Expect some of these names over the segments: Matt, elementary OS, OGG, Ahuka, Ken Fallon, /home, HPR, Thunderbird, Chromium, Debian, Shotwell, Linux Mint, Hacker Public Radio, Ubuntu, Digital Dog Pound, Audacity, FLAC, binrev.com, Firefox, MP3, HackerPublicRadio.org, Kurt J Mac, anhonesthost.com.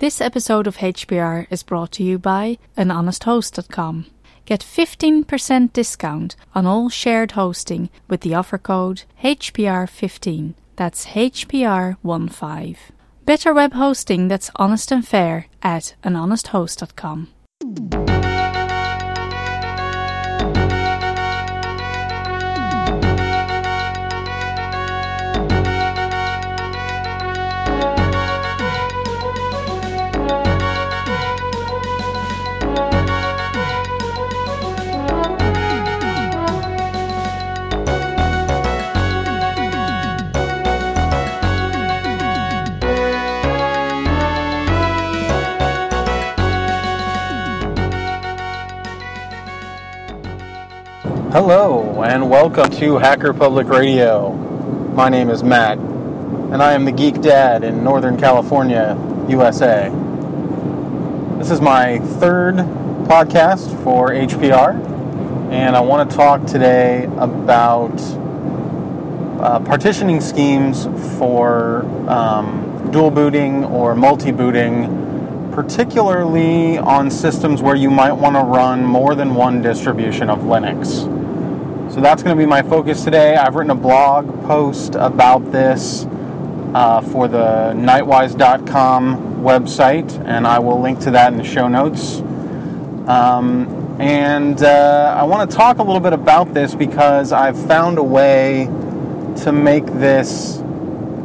This episode of HPR is brought to you by anhonesthost.com. Get 15% discount on all shared hosting with the offer code HPR15. That's HPR15. Better web hosting that's honest and fair at anhonesthost.com. Hello, and welcome to Hacker Public Radio. My name is Matt, and I am the Geek Dad in Northern California, USA. This is my third podcast for HPR, and I want to talk today about partitioning schemes for dual booting or multi-booting, particularly on systems where you might want to run more than one distribution of Linux. So that's going to be my focus today. I've written a blog post about this for the knightwise.com website, and I will link to that in the show notes. I want to talk a little bit about this because I've found a way to make this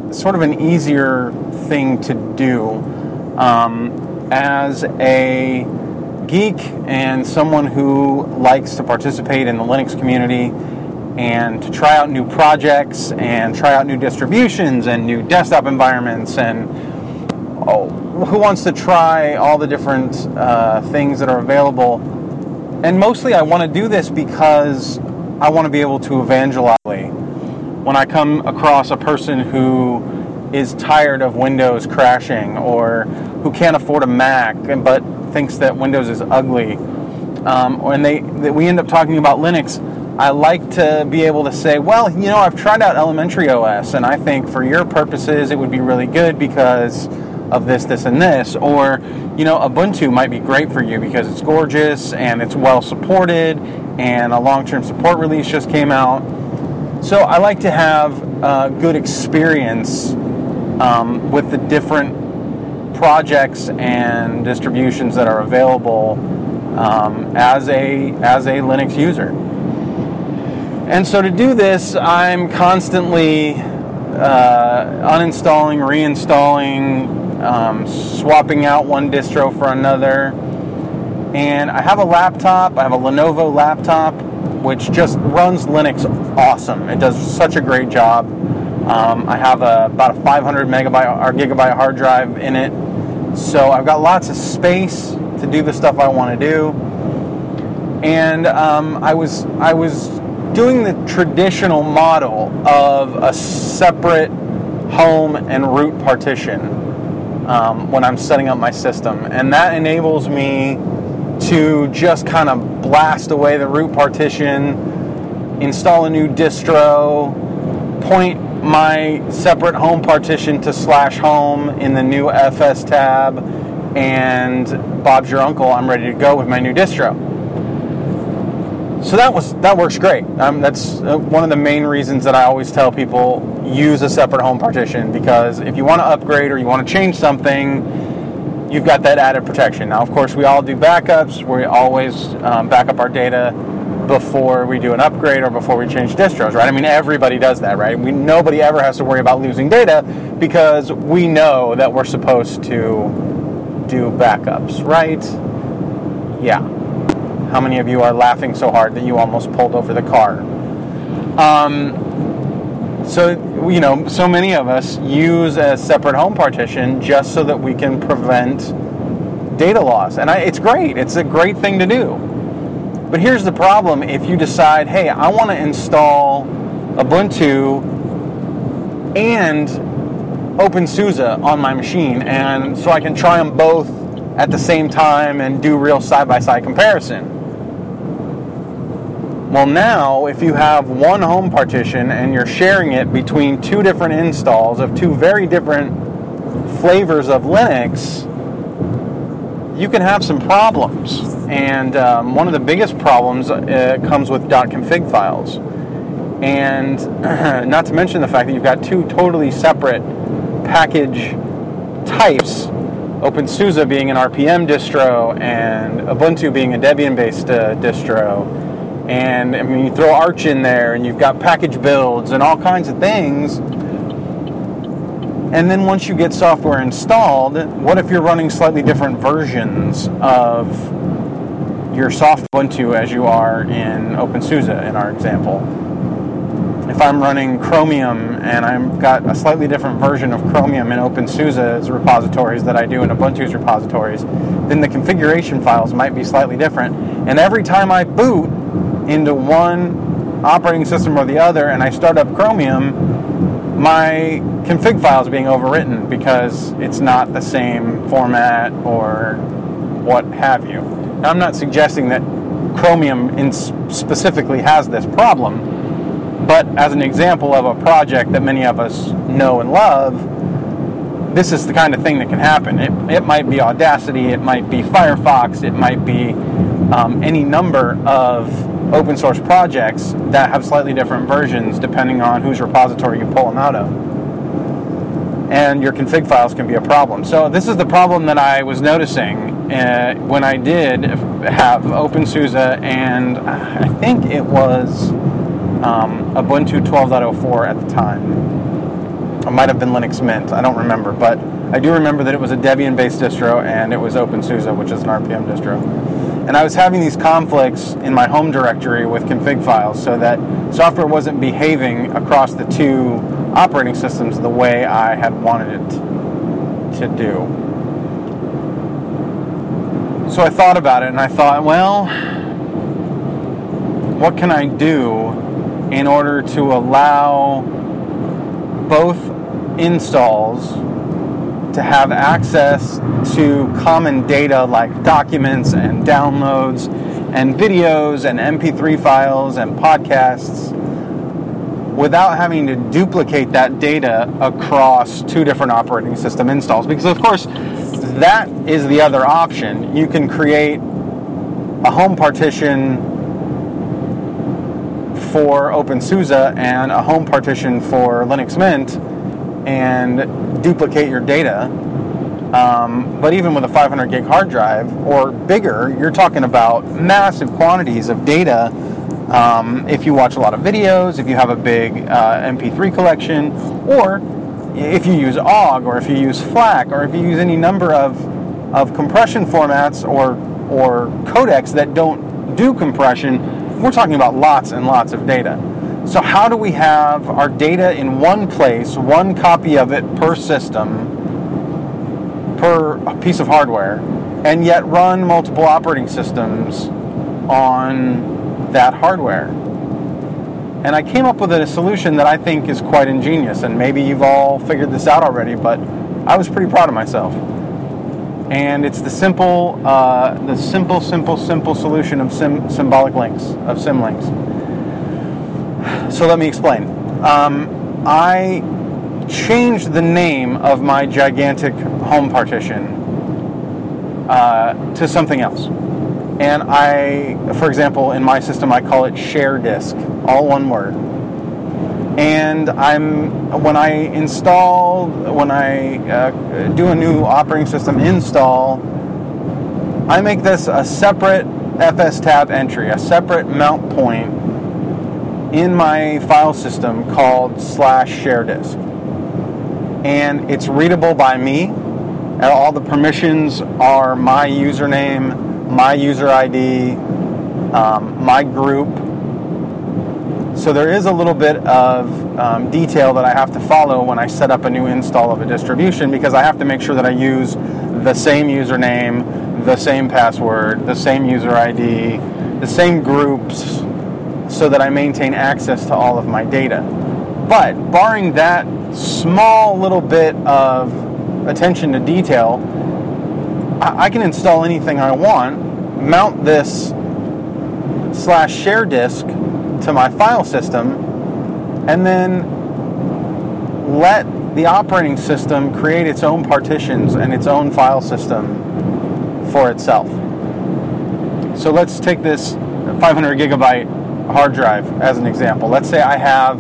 sort of an easier thing to do. As a geek and someone who likes to participate in the Linux community and to try out new projects and try out new distributions and new desktop environments, and who wants to try all the different things that are available. And mostly I want to do this because I want to be able to evangelize. When I come across a person who is tired of Windows crashing or who can't afford a Mac but thinks that Windows is ugly, we end up talking about Linux, I like to be able to say, well, you know, I've tried out elementary OS, and I think for your purposes it would be really good because of this, this, and this. Or, you know, Ubuntu might be great for you because it's gorgeous, and it's well supported, and a long-term support release just came out. So I like to have a good experience with the different projects and distributions that are available as a Linux user. And so to do this, I'm constantly uninstalling, reinstalling, swapping out one distro for another. And I have a laptop, I have a Lenovo laptop, which just runs Linux awesome. It does such a great job. I have about a 500 megabyte or gigabyte hard drive in it. So I've got lots of space to do the stuff I want to do. And I was doing the traditional model of a separate home and root partition when I'm setting up my system. And that enables me to just kind of blast away the root partition, install a new distro, point my separate home partition to /home in the new FS tab, and Bob's your uncle, I'm ready to go with my new distro. So that works great. That's one of the main reasons that I always tell people, use a separate home partition, because if you want to upgrade or you want to change something, you've got that added protection. Now, of course, we all do backups. We always back up our data before we do an upgrade or before we change distros, right? I mean, everybody does that, right? Nobody ever has to worry about losing data because we know that we're supposed to do backups, right? Yeah. How many of you are laughing so hard that you almost pulled over the car? So, you know, so many of us use a separate home partition just so that we can prevent data loss. And it's great. It's a great thing to do. But here's the problem. If you decide, hey, I want to install Ubuntu and OpenSUSE on my machine, and so I can try them both at the same time and do real side-by-side comparison. Well, now, if you have one home partition and you're sharing it between two different installs of two very different flavors of Linux, you can have some problems. And one of the biggest problems comes with .config files. And not to mention the fact that you've got two totally separate package types, OpenSUSE being an RPM distro and Ubuntu being a Debian-based distro. And I mean, you throw Arch in there, and you've got package builds and all kinds of things. And then once you get software installed, what if you're running slightly different versions of your soft Ubuntu as you are in OpenSUSE, in our example? If I'm running Chromium, and I've got a slightly different version of Chromium in OpenSUSE's repositories that I do in Ubuntu's repositories, then the configuration files might be slightly different. And every time I boot into one operating system or the other, and I start up Chromium, my config file is being overwritten because it's not the same format or what have you. Now, I'm not suggesting that Chromium specifically has this problem, but as an example of a project that many of us know and love, this is the kind of thing that can happen. It might be Audacity, it might be Firefox, it might be any number of open source projects that have slightly different versions depending on whose repository you pull them out of. And your config files can be a problem. So this is the problem that I was noticing when I did have OpenSUSE and I think it was Ubuntu 12.04 at the time. It might have been Linux Mint, I don't remember, but I do remember that it was a Debian-based distro and it was OpenSUSE, which is an RPM distro. And I was having these conflicts in my home directory with config files so that software wasn't behaving across the two operating systems the way I had wanted it to do. So I thought about it and I thought, well, what can I do in order to allow both installs to have access to common data like documents and downloads and videos and MP3 files and podcasts without having to duplicate that data across two different operating system installs? Because of course, that is the other option. You can create a home partition for OpenSUSE and a home partition for Linux Mint and duplicate your data, but even with a 500 gig hard drive or bigger, you're talking about massive quantities of data. If you watch a lot of videos, if you have a big MP3 collection, or if you use OGG, or if you use FLAC, or if you use any number of compression formats or codecs that don't do compression, we're talking about lots and lots of data. So how do we have our data in one place, one copy of it per system, per piece of hardware, and yet run multiple operating systems on that hardware? And I came up with a solution that I think is quite ingenious, and maybe you've all figured this out already, but I was pretty proud of myself. And it's the simple solution of symbolic links, of symlinks. So let me explain. I changed the name of my gigantic home partition to something else. And I, for example, in my system, I call it share disk, all one word. And when I do a new operating system install, I make this a separate FSTab entry, a separate mount point in my file system called /share disk. And it's readable by me. And all the permissions are my username, my user ID, my group. So there is a little bit of detail that I have to follow when I set up a new install of a distribution, because I have to make sure that I use the same username, the same password, the same user ID, the same groups, so that I maintain access to all of my data. But barring that small little bit of attention to detail, I can install anything I want, mount this /share disk to my file system, and then let the operating system create its own partitions and its own file system for itself. So let's take this 500 gigabyte hard drive as an example. Let's say I have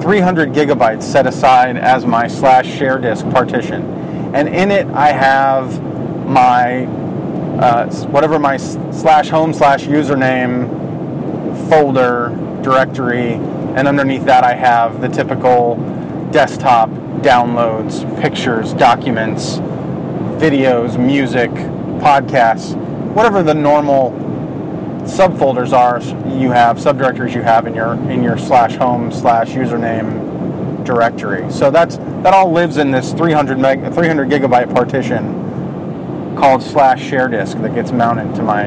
300 gigabytes set aside as my /share disk partition, and in it I have my whatever my /home/username folder directory, and underneath that I have the typical desktop downloads, pictures, documents, videos, music, podcasts, whatever the normal subfolders are you have, subdirectories you have in your /home/username directory. So that all lives in this 300 gigabyte partition called /share disk that gets mounted to my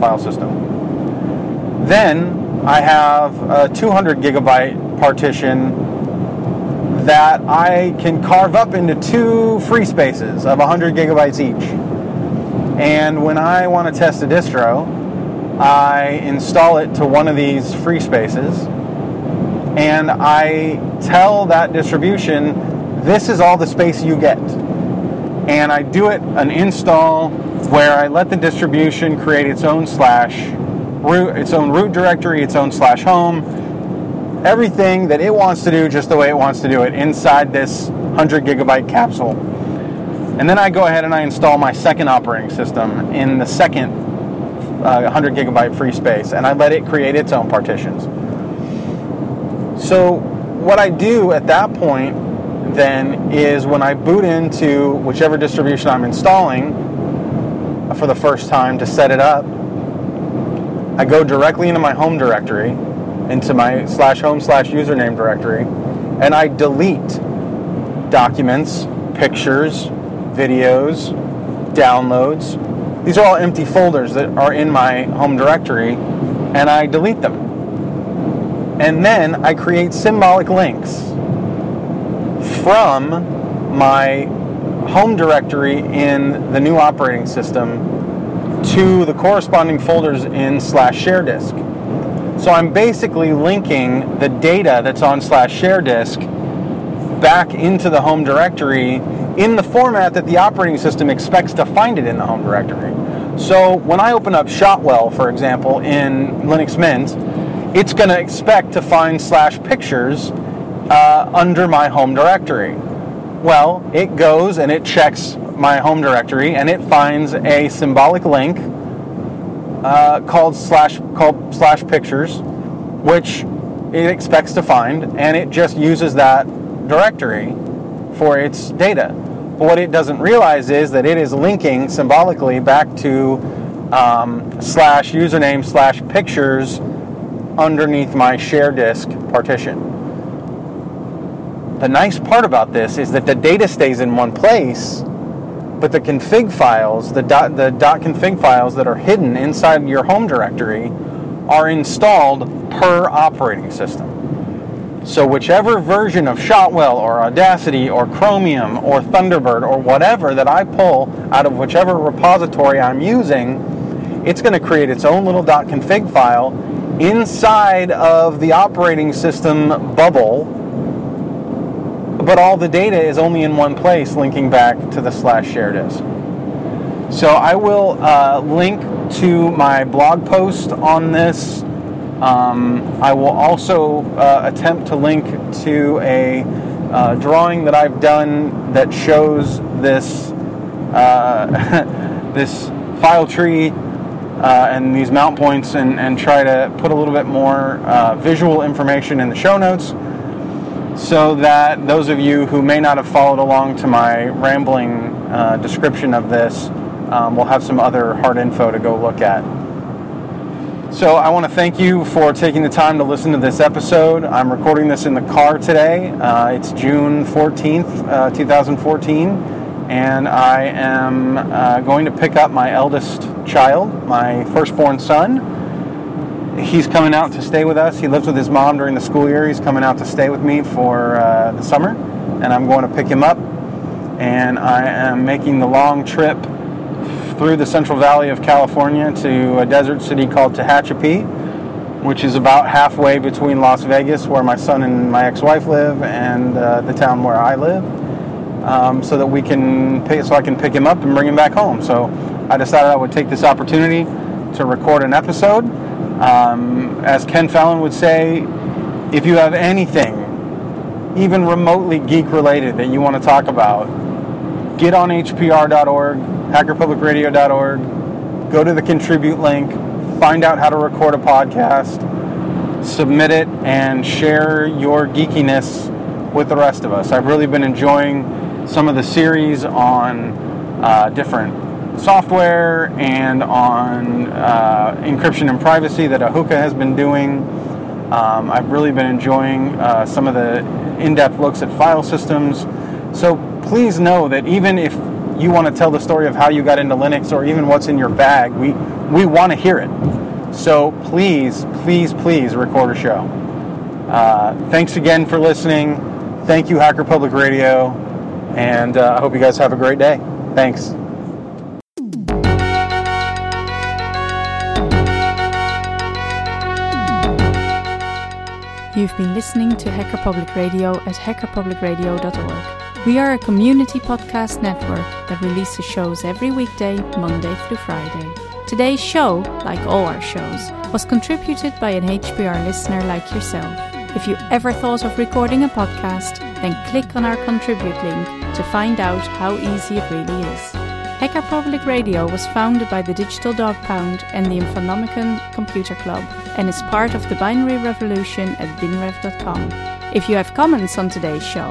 file system. Then I have a 200 gigabyte partition that I can carve up into two free spaces of 100 gigabytes each. And when I want to test a distro, I install it to one of these free spaces, and I tell that distribution, this is all the space you get. And I do it an install where I let the distribution create its own /root, its own root directory, its own /home, everything that it wants to do just the way it wants to do it inside this 100 gigabyte capsule. And then I go ahead and I install my second operating system in the second 100 gigabyte free space, and I let it create its own partitions. So what I do at that point then is when I boot into whichever distribution I'm installing for the first time to set it up, I go directly into my home directory, into my /home/username directory, and I delete documents, pictures, videos, downloads. These are all empty folders that are in my home directory, and I delete them. And then I create symbolic links from my home directory in the new operating system to the corresponding folders in /share disk. So I'm basically linking the data that's on /share disk back into the home directory in the format that the operating system expects to find it in the home directory. So when I open up Shotwell, for example, in Linux Mint, it's going to expect to find /pictures under my home directory. Well, it goes and it checks my home directory, and it finds a symbolic link called /pictures, which it expects to find, and it just uses that directory for its data. But what it doesn't realize is that it is linking symbolically back to /username/pictures underneath my share disk partition. The nice part about this is that the data stays in one place, but the config files, the .config files that are hidden inside your home directory are installed per operating system. So whichever version of Shotwell or Audacity or Chromium or Thunderbird or whatever that I pull out of whichever repository I'm using, it's going to create its own little .config file inside of the operating system bubble, but all the data is only in one place, linking back to the /share disk. So I will link to my blog post on this. I will also attempt to link to a drawing that I've done that shows this this file tree and these mount points, and try to put a little bit more visual information in the show notes, so that those of you who may not have followed along to my rambling description of this will have some other hard info to go look at. So I want to thank you for taking the time to listen to this episode. I'm recording this in the car today. It's June 14th, 2014, and I am going to pick up my eldest child, my firstborn son. He's coming out to stay with us. He lives with his mom during the school year. He's coming out to stay with me for the summer, and I'm going to pick him up, and I am making the long trip through the Central Valley of California to a desert city called Tehachapi, which is about halfway between Las Vegas, where my son and my ex-wife live, and the town where I live, so I can pick him up and bring him back home. So I decided I would take this opportunity to record an episode. As Ken Fallon would say, if you have anything, even remotely geek-related, that you want to talk about, get on HPR.org, HackerPublicRadio.org, go to the contribute link, find out how to record a podcast, submit it, and share your geekiness with the rest of us. I've really been enjoying some of the series on different software and on encryption and privacy that Ahuka has been doing. I've really been enjoying some of the in-depth looks at file systems. So please know that even if you want to tell the story of how you got into Linux or even what's in your bag, we want to hear it. So please, please, please record a show. Thanks again for listening. Thank you, Hacker Public Radio. And I hope you guys have a great day. Thanks. You've been listening to Hacker Public Radio at HackerPublicRadio.org. We are a community podcast network that releases shows every weekday, Monday through Friday. Today's show, like all our shows, was contributed by an HPR listener like yourself. If you ever thought of recording a podcast, then click on our contribute link to find out how easy it really is. Hacker Public Radio was founded by the Digital Dog Pound and the Infonomicon Computer Club and is part of the binary revolution at binrev.com. If you have comments on today's show,